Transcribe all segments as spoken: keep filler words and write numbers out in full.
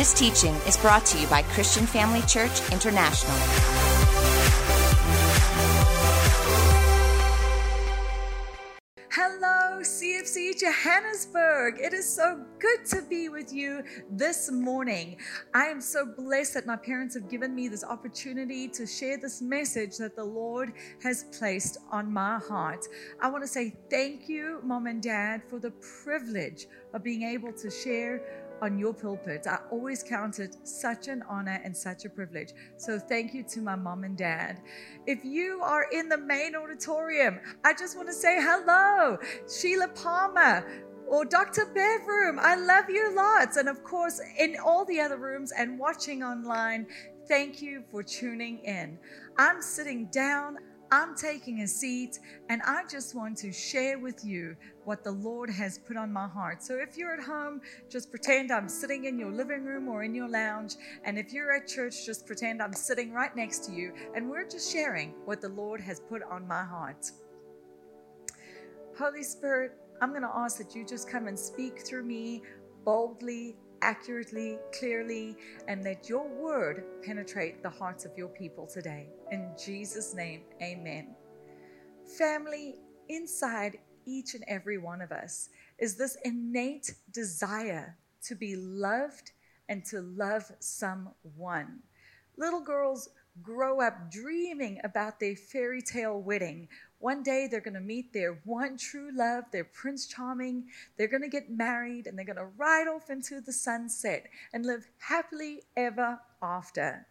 This teaching is brought to you by Christian Family Church International. Hello, C F C Johannesburg. It is so good to be with you this morning. I am so blessed that my parents have given me this opportunity to share this message that the Lord has placed on my heart. I want to say thank you, Mom and Dad, for the privilege of being able to share on your pulpit. I always count it such an honor and such a privilege. So thank you to my mom and dad. If you are in the main auditorium, I just want to say hello. Sheila Palmer or Doctor Bedroom, I love you lots. And of course, in all the other rooms and watching online, thank you for tuning in. I'm sitting down, I'm taking a seat, and I just want to share with you what the Lord has put on my heart. So if you're at home, just pretend I'm sitting in your living room or in your lounge. And if you're at church, just pretend I'm sitting right next to you. And we're just sharing what the Lord has put on my heart. Holy Spirit, I'm going to ask that you just come and speak through me boldly, accurately, clearly, and let your word penetrate the hearts of your people today. In Jesus' name, amen. Family, inside each and every one of us is this innate desire to be loved and to love someone. Little girls grow up dreaming about their fairy tale wedding. One day they're going to meet their one true love, their Prince Charming. They're going to get married and they're going to ride off into the sunset and live happily ever after.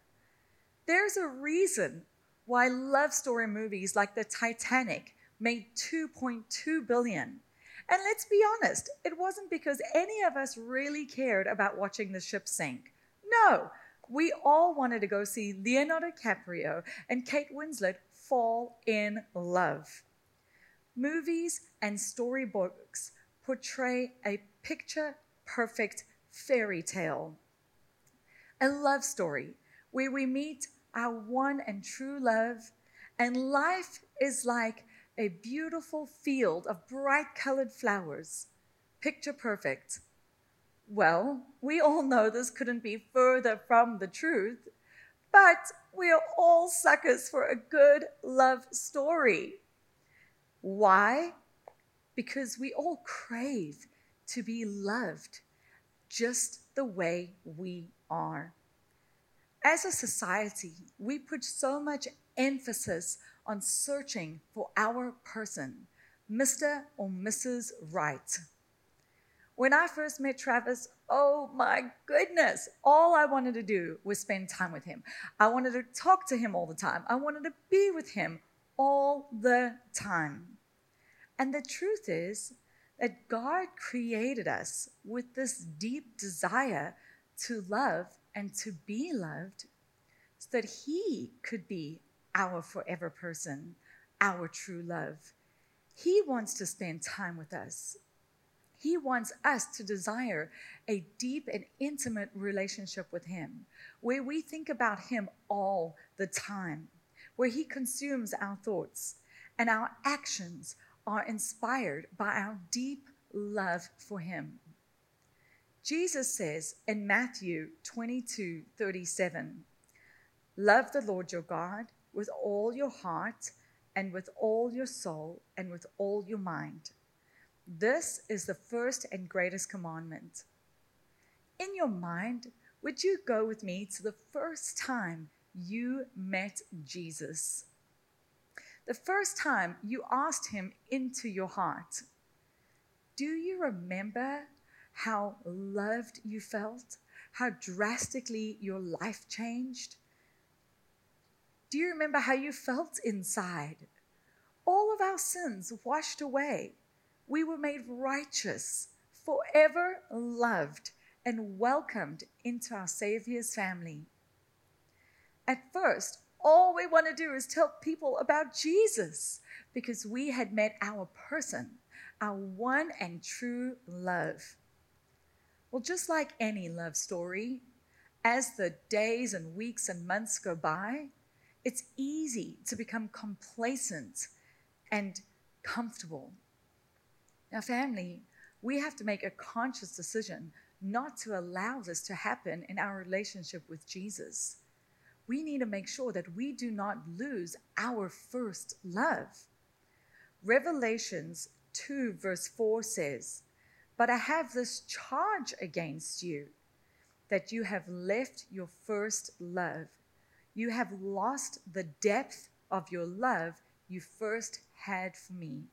There's a reason why love story movies like The Titanic made two point two billion dollars. And let's be honest, it wasn't because any of us really cared about watching the ship sink. No, we all wanted to go see Leonardo DiCaprio and Kate Winslet fall in love. Movies and storybooks portray a picture-perfect fairy tale, a love story where we meet our one and true love, and life is like a beautiful field of bright-colored flowers, picture-perfect. Well, we all know this couldn't be further from the truth, but we are all suckers for a good love story. Why? Because we all crave to be loved just the way we are. As a society, we put so much emphasis on searching for our person, Mister or Missus Right. When I first met Travis, oh my goodness, all I wanted to do was spend time with him. I wanted to talk to him all the time. I wanted to be with him all the time. And the truth is that God created us with this deep desire to love and to be loved so that he could be our forever person, our true love. He wants to spend time with us. He wants us to desire a deep and intimate relationship with him, where we think about him all the time, where he consumes our thoughts and our actions are inspired by our deep love for him. Jesus says in Matthew twenty-two thirty-seven, "Love the Lord your God with all your heart and with all your soul and with all your mind. This is the first and greatest commandment." In your mind, would you go with me to the first time you met Jesus? The first time you asked him into your heart. Do you remember how loved you felt? How drastically your life changed? Do you remember how you felt inside? All of our sins washed away. We were made righteous, forever loved, and welcomed into our Savior's family. At first, all we want to do is tell people about Jesus because we had met our person, our one and true love. Well, just like any love story, as the days and weeks and months go by, it's easy to become complacent and comfortable. Now, family, we have to make a conscious decision not to allow this to happen in our relationship with Jesus. We need to make sure that we do not lose our first love. Revelations two verse four says, "But I have this charge against you, that you have left your first love. You have lost the depth of your love you first had for me."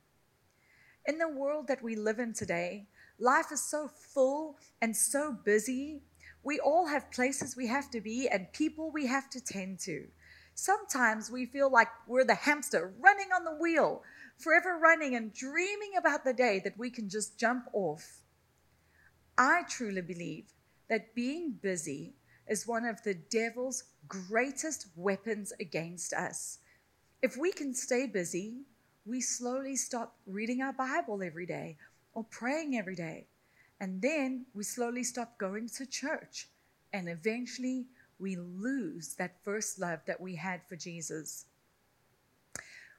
In the world that we live in today, life is so full and so busy. We all have places we have to be and people we have to tend to. Sometimes we feel like we're the hamster running on the wheel, forever running and dreaming about the day that we can just jump off. I truly believe that being busy is one of the devil's greatest weapons against us. If we can stay busy, we slowly stop reading our Bible every day or praying every day. And then we slowly stop going to church. And eventually we lose that first love that we had for Jesus.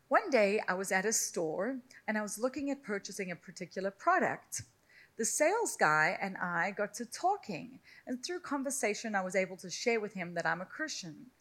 One day I was at a store and I was looking at purchasing a particular product. The sales guy and I got to talking, and through conversation, I was able to share with him that I'm a Christian.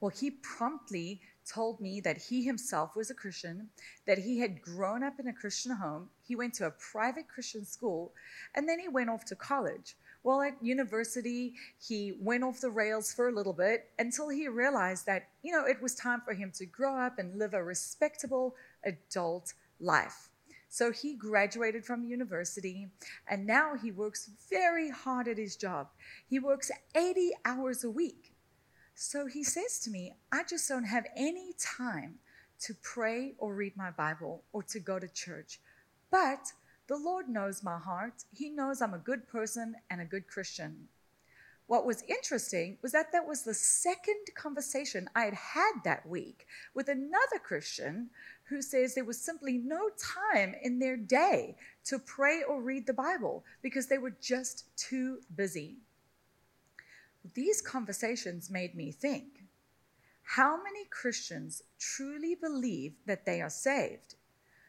Well, he promptly told me that he himself was a Christian, that he had grown up in a Christian home. He went to a private Christian school, and then he went off to college. Well, at university, he went off the rails for a little bit until he realized that, you know, it was time for him to grow up and live a respectable adult life. So he graduated from university, and now he works very hard at his job. He works eighty hours a week. So he says to me, "I just don't have any time to pray or read my Bible or to go to church. But the Lord knows my heart. He knows I'm a good person and a good Christian." What was interesting was that that was the second conversation I had had that week with another Christian who says there was simply no time in their day to pray or read the Bible because they were just too busy. These conversations made me think, how many Christians truly believe that they are saved?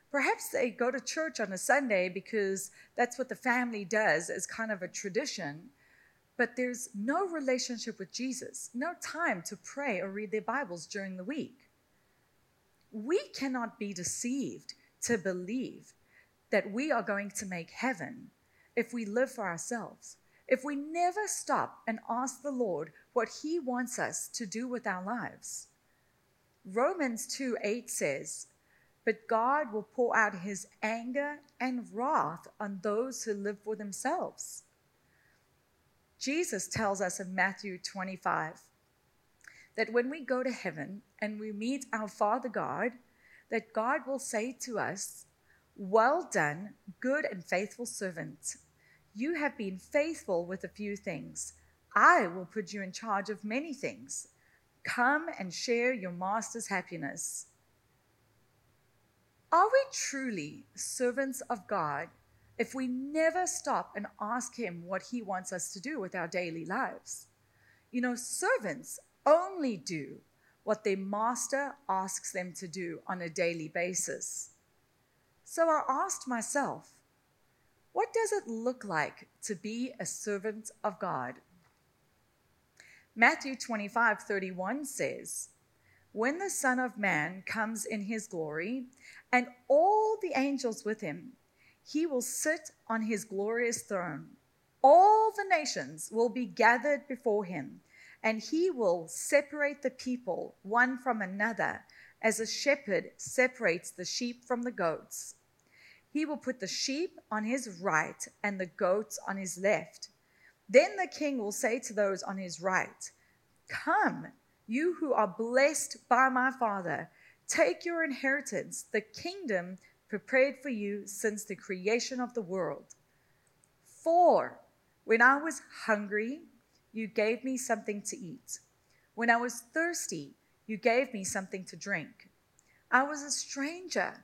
Perhaps they go to church on a Sunday because that's what the family does as kind of a tradition. But there's no relationship with Jesus, no time to pray or read their Bibles during the week. We cannot be deceived to believe that we are going to make heaven if we live for ourselves, if we never stop and ask the Lord what He wants us to do with our lives. Romans two eight says, "But God will pour out His anger and wrath on those who live for themselves." Jesus tells us in Matthew twenty-five that when we go to heaven and we meet our Father God, that God will say to us, "Well done, good and faithful servant. You have been faithful with a few things. I will put you in charge of many things. Come and share your master's happiness." Are we truly servants of God if we never stop and ask Him what He wants us to do with our daily lives? You know, servants only do what their master asks them to do on a daily basis. So I asked myself, what does it look like to be a servant of God? Matthew twenty-five thirty-one says, "When the Son of Man comes in His glory, and all the angels with Him, He will sit on His glorious throne. All the nations will be gathered before Him, and He will separate the people one from another, as a shepherd separates the sheep from the goats. He will put the sheep on His right and the goats on His left. Then the King will say to those on His right, 'Come, you who are blessed by my Father, take your inheritance, the kingdom prepared for you since the creation of the world. For when I was hungry, you gave me something to eat. When I was thirsty, you gave me something to drink. I was a stranger,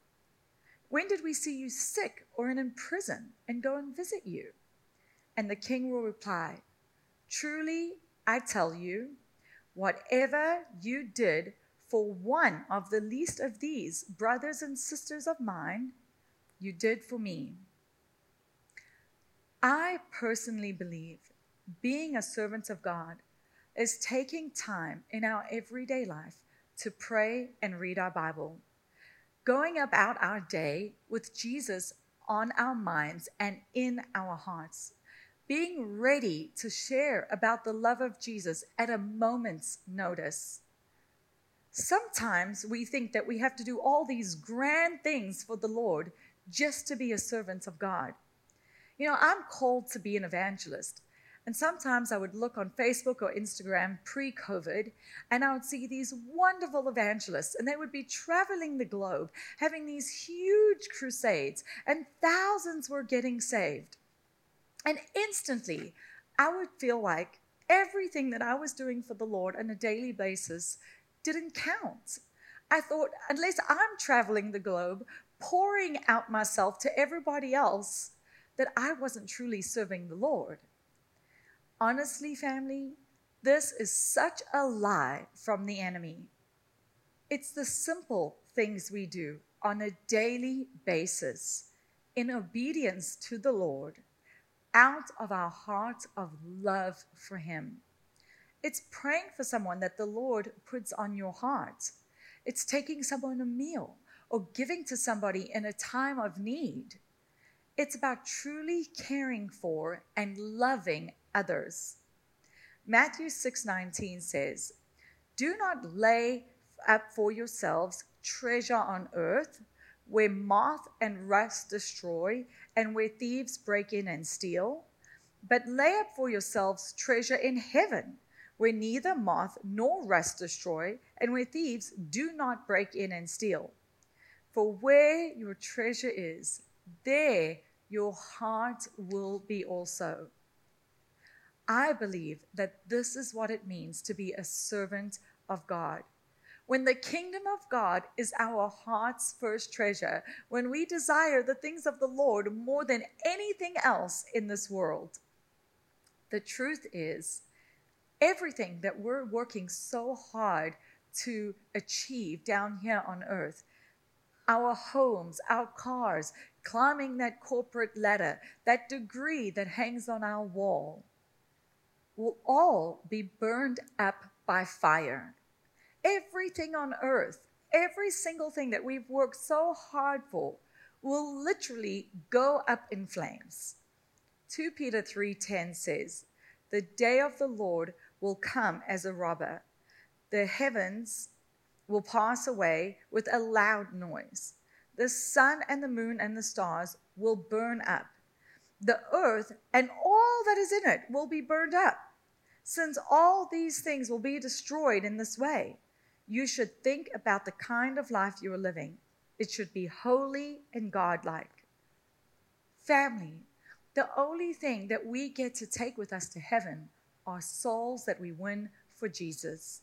When did we see you sick or in prison and go and visit you? And the king will reply, truly, I tell you, whatever you did for one of the least of these brothers and sisters of mine, you did for me. I personally believe being a servant of God is taking time in our everyday life to pray and read our Bible, going about our day with Jesus on our minds and in our hearts, being ready to share about the love of Jesus at a moment's notice. Sometimes we think that we have to do all these grand things for the Lord just to be a servant of God. You know, I'm called to be an evangelist. And sometimes I would look on Facebook or Instagram pre-COVID, and I would see these wonderful evangelists, and they would be traveling the globe, having these huge crusades, and thousands were getting saved. And instantly, I would feel like everything that I was doing for the Lord on a daily basis didn't count. I thought, unless I'm traveling the globe, pouring out myself to everybody else, that I wasn't truly serving the Lord. Honestly, family, this is such a lie from the enemy. It's the simple things we do on a daily basis in obedience to the Lord, out of our heart of love for Him. It's praying for someone that the Lord puts on your heart. It's taking someone a meal or giving to somebody in a time of need. It's about truly caring for and loving others. Matthew six nineteen says, do not lay up for yourselves treasure on earth, where moth and rust destroy, and where thieves break in and steal, but lay up for yourselves treasure in heaven, where neither moth nor rust destroy, and where thieves do not break in and steal. For where your treasure is, there your heart will be also. I believe that this is what it means to be a servant of God. When the kingdom of God is our heart's first treasure, when we desire the things of the Lord more than anything else in this world, the truth is, everything that we're working so hard to achieve down here on earth, our homes, our cars, climbing that corporate ladder, that degree that hangs on our wall, will all be burned up by fire. Everything on earth, every single thing that we've worked so hard for, will literally go up in flames. Second Peter three ten says, the day of the Lord will come as a robber. The heavens will pass away with a loud noise. The sun and the moon and the stars will burn up. The earth and all that is in it will be burned up. Since all these things will be destroyed in this way, you should think about the kind of life you are living. It should be holy and godlike. Family, the only thing that we get to take with us to heaven are souls that we win for Jesus.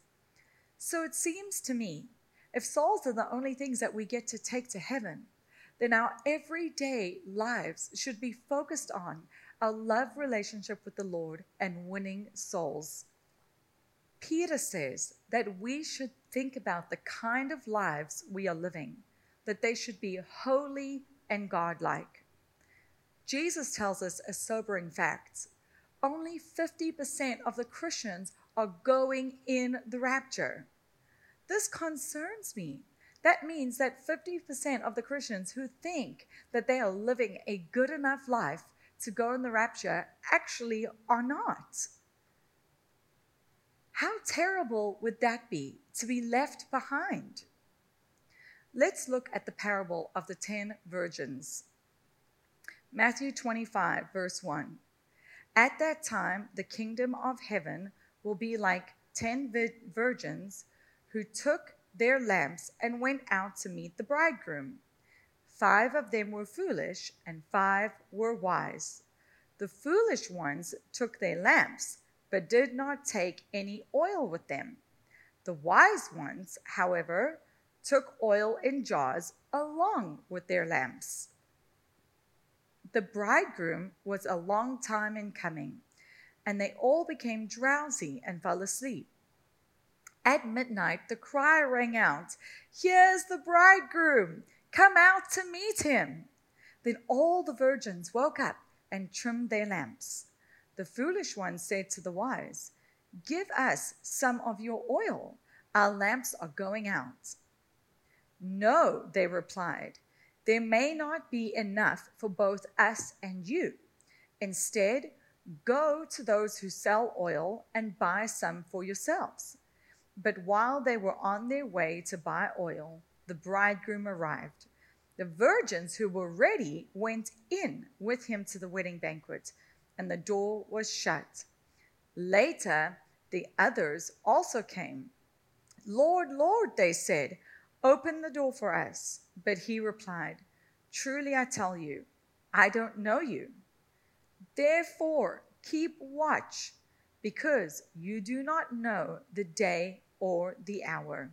So it seems to me, if souls are the only things that we get to take to heaven, then our everyday lives should be focused on our love relationship with the Lord and winning souls. Peter says that we should think about the kind of lives we are living, that they should be holy and godlike. Jesus tells us a sobering fact. Only fifty percent of the Christians are going in the rapture. This concerns me. That means that fifty percent of the Christians who think that they are living a good enough life to go in the rapture actually are not. How terrible would that be, to be left behind? Let's look at the parable of the ten virgins. Matthew twenty-five, verse one. At that time, the kingdom of heaven will be like ten virgins who took their lamps and went out to meet the bridegroom. Five of them were foolish, and five were wise. The foolish ones took their lamps, but did not take any oil with them. The wise ones, however, took oil in jars along with their lamps. The bridegroom was a long time in coming, and they all became drowsy and fell asleep. At midnight, the cry rang out, "Here's the bridegroom! Come out to meet him!" Then all the virgins woke up and trimmed their lamps. The foolish one said to the wise, "Give us some of your oil. Our lamps are going out." "No," they replied, "there may not be enough for both us and you. Instead, go to those who sell oil and buy some for yourselves." But while they were on their way to buy oil, the bridegroom arrived. The virgins who were ready went in with him to the wedding banquet, and the door was shut. Later, the others also came. "Lord, Lord," they said, "open the door for us." But he replied, "Truly I tell you, I don't know you. Therefore, keep watch, because you do not know the day or the hour."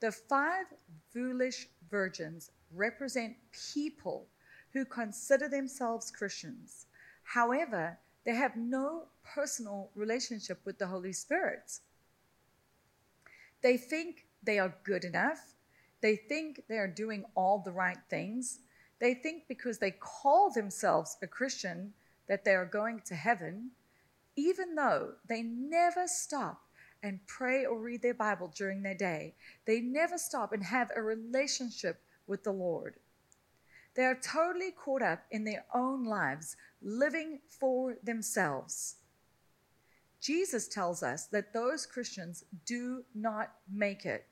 The five foolish virgins represent people who consider themselves Christians. However, they have no personal relationship with the Holy Spirit. They think they are good enough. They think they are doing all the right things. They think because they call themselves a Christian that they are going to heaven, even though they never stop and pray or read their Bible during their day. They never stop and have a relationship with the Lord. They are totally caught up in their own lives, living for themselves. Jesus tells us that those Christians do not make it.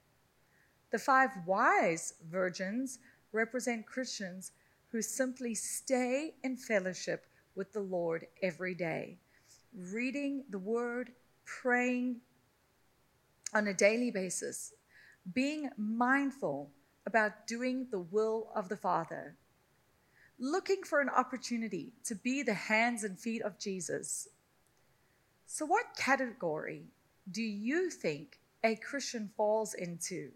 The five wise virgins represent Christians who simply stay in fellowship with the Lord every day, reading the Word, praying on a daily basis, being mindful about doing the will of the Father, looking for an opportunity to be the hands and feet of Jesus. So what category do you think a Christian falls into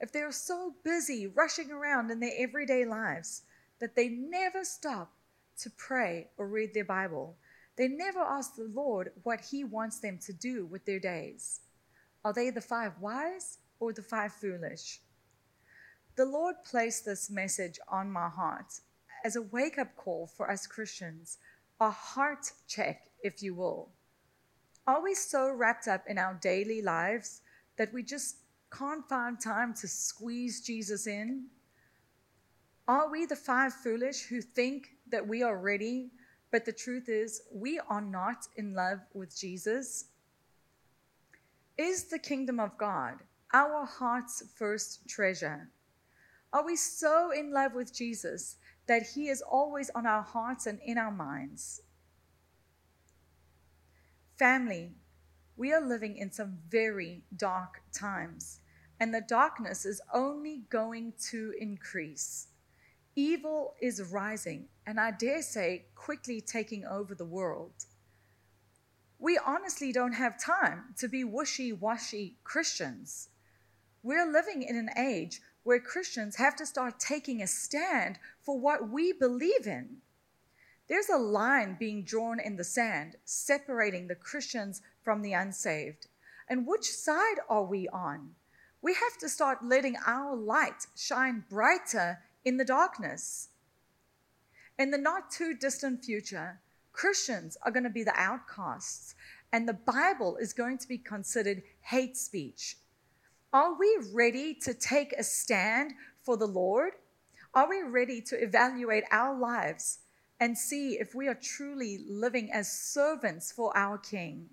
if they're so busy rushing around in their everyday lives that they never stop to pray or read their Bible? They never ask the Lord what He wants them to do with their days. Are they the five wise or the five foolish? The Lord placed this message on my heart as a wake-up call for us Christians, a heart check, if you will. Are we so wrapped up in our daily lives that we just can't find time to squeeze Jesus in? Are we the five foolish who think that we are ready, but the truth is we are not in love with Jesus? Is the kingdom of God our heart's first treasure? Are we so in love with Jesus that He is always on our hearts and in our minds? Family, we are living in some very dark times, and the darkness is only going to increase. Evil is rising, and I dare say quickly taking over the world. We honestly don't have time to be wishy-washy Christians. We're living in an age where Christians have to start taking a stand for what we believe in. There's a line being drawn in the sand separating the Christians from the unsaved. And which side are we on? We have to start letting our light shine brighter in the darkness. In the not too distant future, Christians are going to be the outcasts, and the Bible is going to be considered hate speech. Are we ready to take a stand for the Lord? Are we ready to evaluate our lives and see if we are truly living as servants for our King?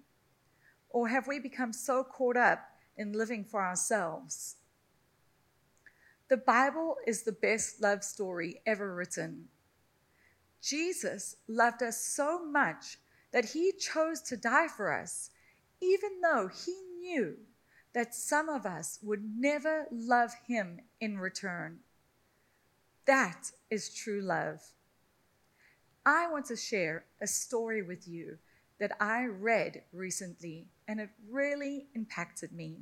Or have we become so caught up in living for ourselves? The Bible is the best love story ever written. Jesus loved us so much that He chose to die for us, even though He knew that some of us would never love Him in return. That is true love. I want to share a story with you that I read recently, and it really impacted me.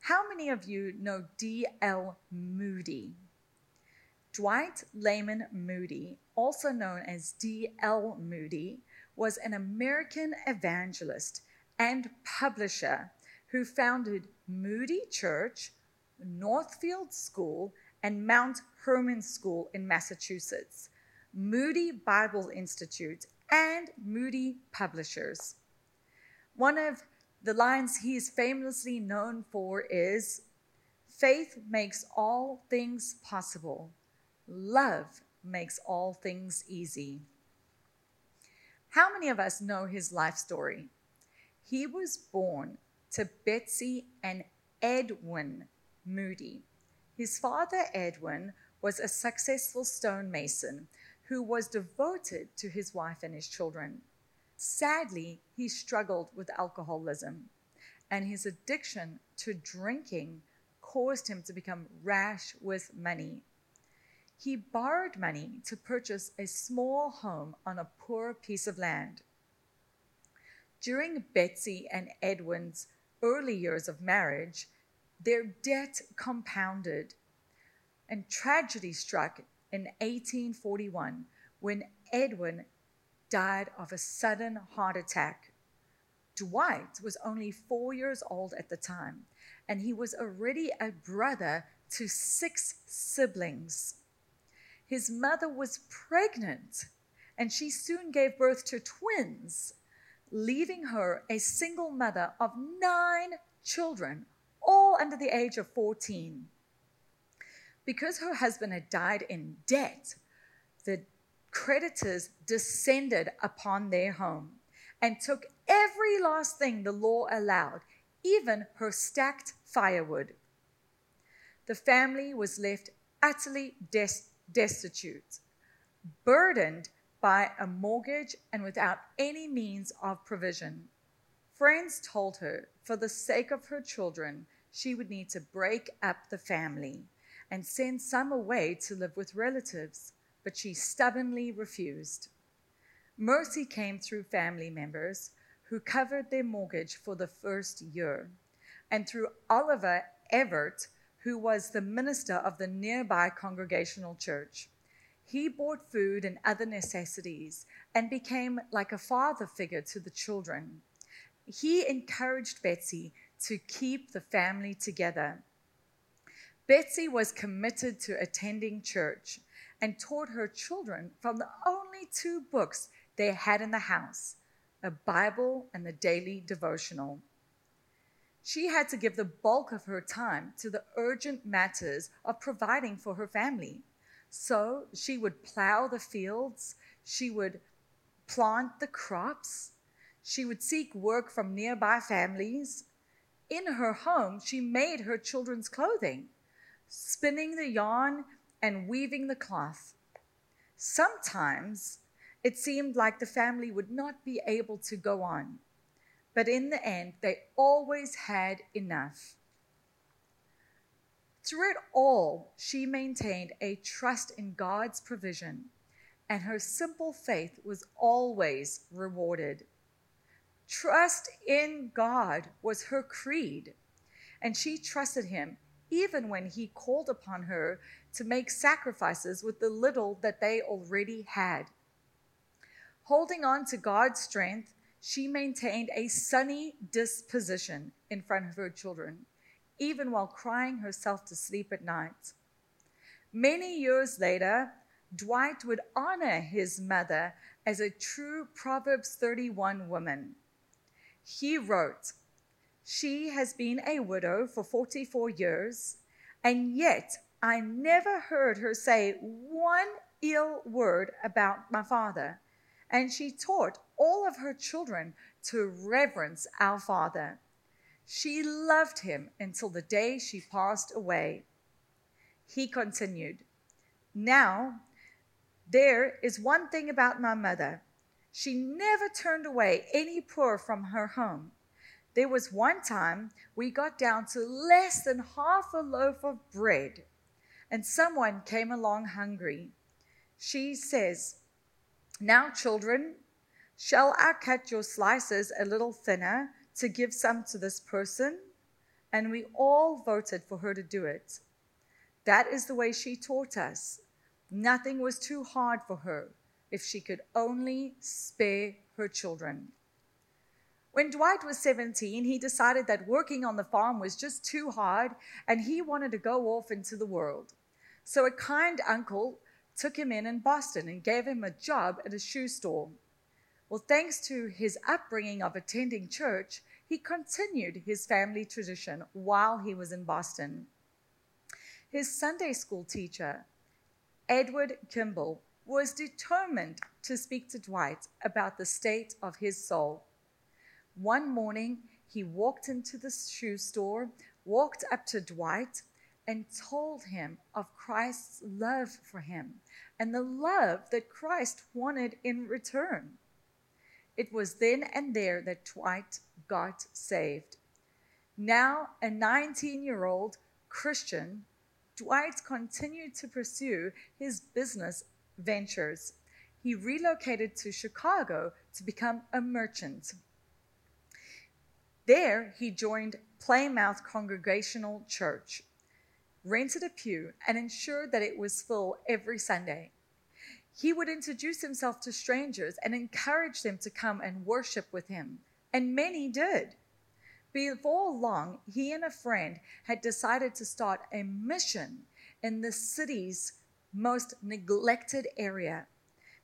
How many of you know D L Moody? Dwight Lyman Moody, also known as D L Moody, was an American evangelist and publisher who founded Moody Church, Northfield School, and Mount Hermon School in Massachusetts, Moody Bible Institute, and Moody Publishers. One of the lines he is famously known for is, "Faith makes all things possible. Love makes all things easy." How many of us know his life story? He was born to Betsy and Edwin Moody. His father, Edwin, was a successful stonemason who was devoted to his wife and his children. Sadly, he struggled with alcoholism, and his addiction to drinking caused him to become rash with money. He borrowed money to purchase a small home on a poor piece of land. During Betsy and Edwin's early years of marriage, their debt compounded, and tragedy struck in eighteen forty-one, when Edwin died of a sudden heart attack. Dwight was only four years old at the time, and he was already a brother to six siblings. His mother was pregnant, and she soon gave birth to twins, leaving her a single mother of nine children, all under the age of fourteen. Because her husband had died in debt, the creditors descended upon their home and took every last thing the law allowed, even her stacked firewood. The family was left utterly dest- destitute, burdened by a mortgage and without any means of provision. Friends told her, for the sake of her children, she would need to break up the family and send some away to live with relatives, but she stubbornly refused. Mercy came through family members who covered their mortgage for the first year, and through Oliver Everett, who was the minister of the nearby congregational church. He bought food and other necessities and became like a father figure to the children. He encouraged Betsy to keep the family together. Betsy was committed to attending church and taught her children from the only two books they had in the house, a Bible and the daily devotional. She had to give the bulk of her time to the urgent matters of providing for her family. So she would plow the fields, she would plant the crops, she would seek work from nearby families. In her home, she made her children's clothing, spinning the yarn and weaving the cloth. Sometimes it seemed like the family would not be able to go on, but in the end, they always had enough. Through it all, she maintained a trust in God's provision, and her simple faith was always rewarded. Trust in God was her creed, and she trusted Him even when He called upon her to make sacrifices with the little that they already had. Holding on to God's strength, she maintained a sunny disposition in front of her children, even while crying herself to sleep at night. Many years later, Dwight would honor his mother as a true Proverbs thirty-one woman. He wrote, "She has been a widow for forty-four years, and yet I never heard her say one ill word about my father, and she taught all of her children to reverence our father. She loved him until the day she passed away." He continued, "Now, there is one thing about my mother. She never turned away any poor from her home. There was one time we got down to less than half a loaf of bread, and someone came along hungry. She says, Now, children, shall I cut your slices a little thinner to give some to this person? And we all voted for her to do it. That is the way she taught us. Nothing was too hard for her if she could only spare her children. When Dwight was seventeen, he decided that working on the farm was just too hard and he wanted to go off into the world. So a kind uncle took him in in Boston and gave him a job at a shoe store. Well, thanks to his upbringing of attending church, he continued his family tradition while he was in Boston. His Sunday school teacher, Edward Kimball, was determined to speak to Dwight about the state of his soul. One morning, he walked into the shoe store, walked up to Dwight, and told him of Christ's love for him and the love that Christ wanted in return. It was then and there that Dwight got saved. Now a nineteen-year-old Christian, Dwight continued to pursue his business ventures. He relocated to Chicago to become a merchant. There he joined Plymouth Congregational Church, rented a pew, and ensured that it was full every Sunday. He would introduce himself to strangers and encourage them to come and worship with him, and many did. Before long, he and a friend had decided to start a mission in the city's most neglected area.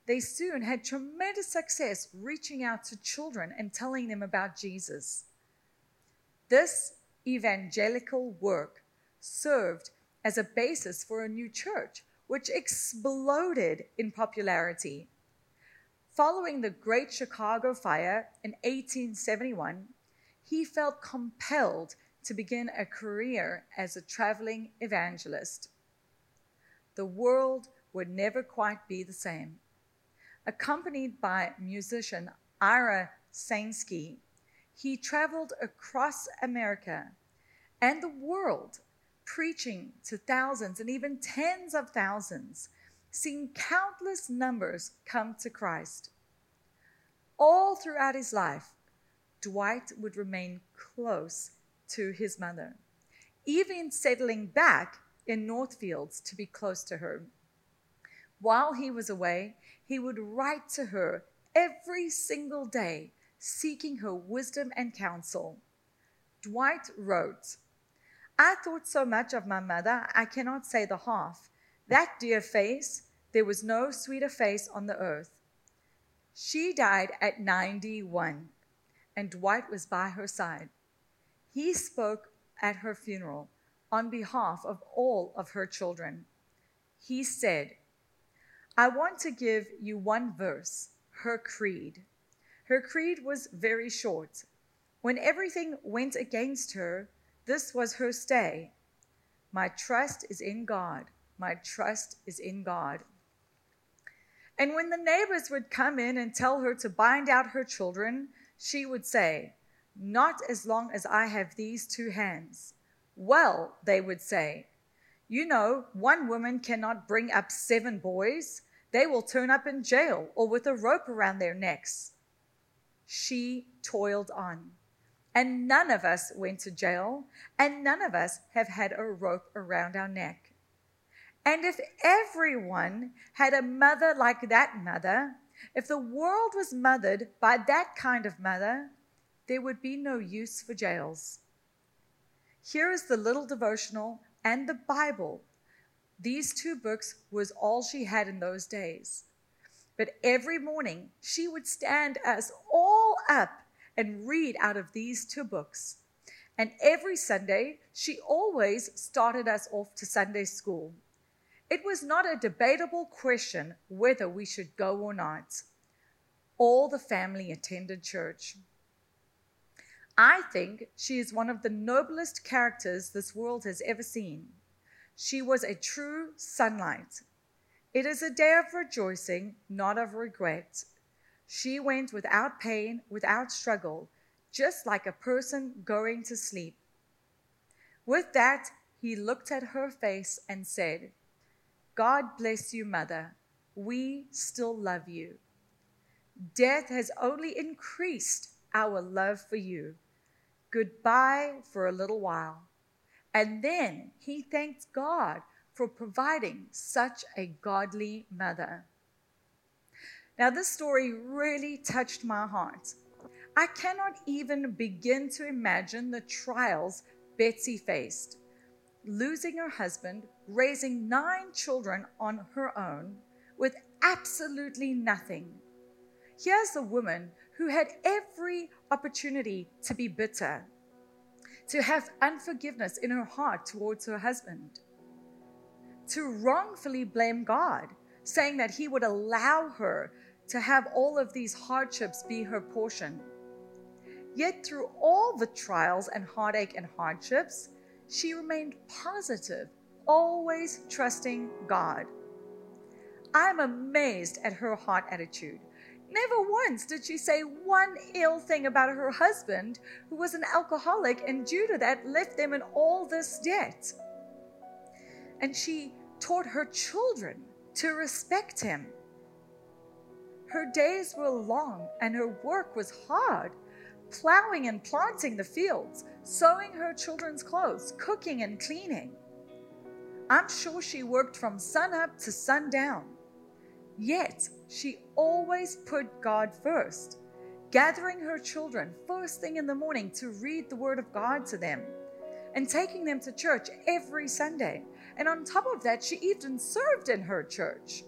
They soon had tremendous success reaching out to children and telling them about Jesus. This evangelical work served as a basis for a new church, which exploded in popularity. Following the Great Chicago Fire in eighteen seventy-one, he felt compelled to begin a career as a traveling evangelist. The world would never quite be the same. Accompanied by musician Ira Sankey, he traveled across America and the world, preaching to thousands and even tens of thousands, seeing countless numbers come to Christ. All throughout his life, Dwight would remain close to his mother, even settling back in Northfields to be close to her. While he was away, he would write to her every single day, seeking her wisdom and counsel. Dwight wrote, "I thought so much of my mother, I cannot say the half. That dear face, there was no sweeter face on the earth." She died at ninety-one, and Dwight was by her side. He spoke at her funeral on behalf of all of her children. He said, "I want to give you one verse, her creed." Her creed was very short. When everything went against her, this was her stay. "My trust is in God. My trust is in God." And when the neighbors would come in and tell her to bind out her children, she would say, "Not as long as I have these two hands." "Well," they would say, "you know, one woman cannot bring up seven boys. They will turn up in jail or with a rope around their necks." She toiled on. And none of us went to jail, and none of us have had a rope around our neck. And if everyone had a mother like that mother, if the world was mothered by that kind of mother, there would be no use for jails. Here is the little devotional and the Bible. These two books was all she had in those days. But every morning she would stand us all up and read out of these two books. And every Sunday, she always started us off to Sunday school. It was not a debatable question whether we should go or not. All the family attended church. I think she is one of the noblest characters this world has ever seen. She was a true sunlight. It is a day of rejoicing, not of regret. She went without pain, without struggle, just like a person going to sleep. With that, he looked at her face and said, "God bless you, Mother. We still love you. Death has only increased our love for you. Goodbye for a little while." And then he thanks God for providing such a godly mother. Now, this story really touched my heart. I cannot even begin to imagine the trials Betsy faced. Losing her husband, raising nine children on her own with absolutely nothing. Here's a woman who had every opportunity to be bitter, to have unforgiveness in her heart towards her husband, to wrongfully blame God, saying that he would allow her to have all of these hardships be her portion. Yet through all the trials and heartache and hardships, she remained positive, always trusting God. I'm amazed at her heart attitude. Never once did she say one ill thing about her husband, who was an alcoholic and due to that left them in all this debt. And she taught her children to respect him. Her days were long and her work was hard, plowing and planting the fields, sewing her children's clothes, cooking and cleaning. I'm sure she worked from sunup to sundown. Yet she always put God first, gathering her children first thing in the morning to read the Word of God to them and taking them to church every Sunday. And on top of that, she even served in her church.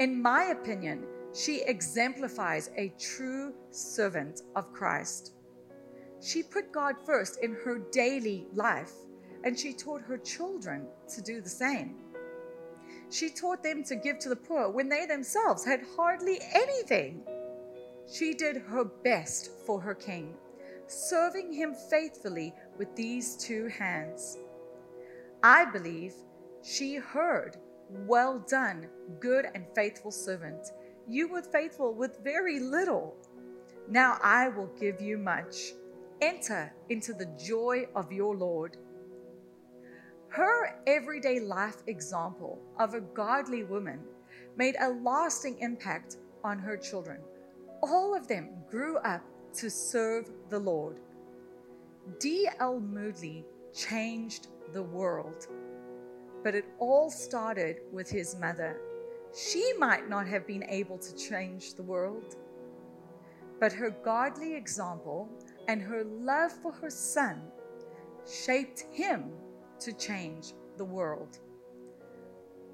In my opinion, she exemplifies a true servant of Christ. She put God first in her daily life, and she taught her children to do the same. She taught them to give to the poor when they themselves had hardly anything. She did her best for her king, serving him faithfully with these two hands. I believe she heard, "Well done, good and faithful servant. You were faithful with very little. Now I will give you much. Enter into the joy of your Lord." Her everyday life example of a godly woman made a lasting impact on her children. All of them grew up to serve the Lord. D L Moody changed the world. But it all started with his mother. She might not have been able to change the world, but her godly example and her love for her son shaped him to change the world.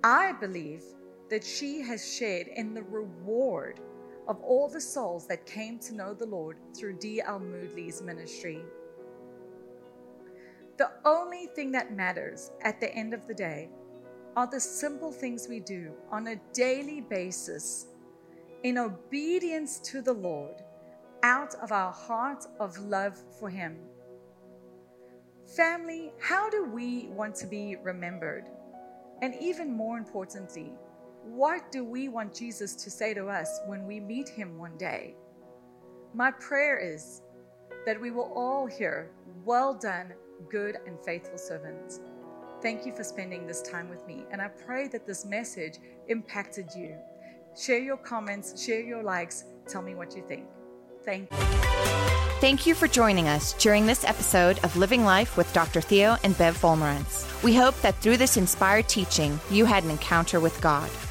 I believe that she has shared in the reward of all the souls that came to know the Lord through D L Moody's ministry. The only thing that matters at the end of the day are the simple things we do on a daily basis in obedience to the Lord, out of our heart of love for Him. Family, how do we want to be remembered? And even more importantly, what do we want Jesus to say to us when we meet Him one day? My prayer is that we will all hear, "Well done, good and faithful servants." Thank you for spending this time with me, and I pray that this message impacted you. Share your comments, share your likes, tell me what you think. Thank you. Thank you for joining us during this episode of Living Life with Doctor Theo and Bev Vollmerans. We hope that through this inspired teaching, you had an encounter with God.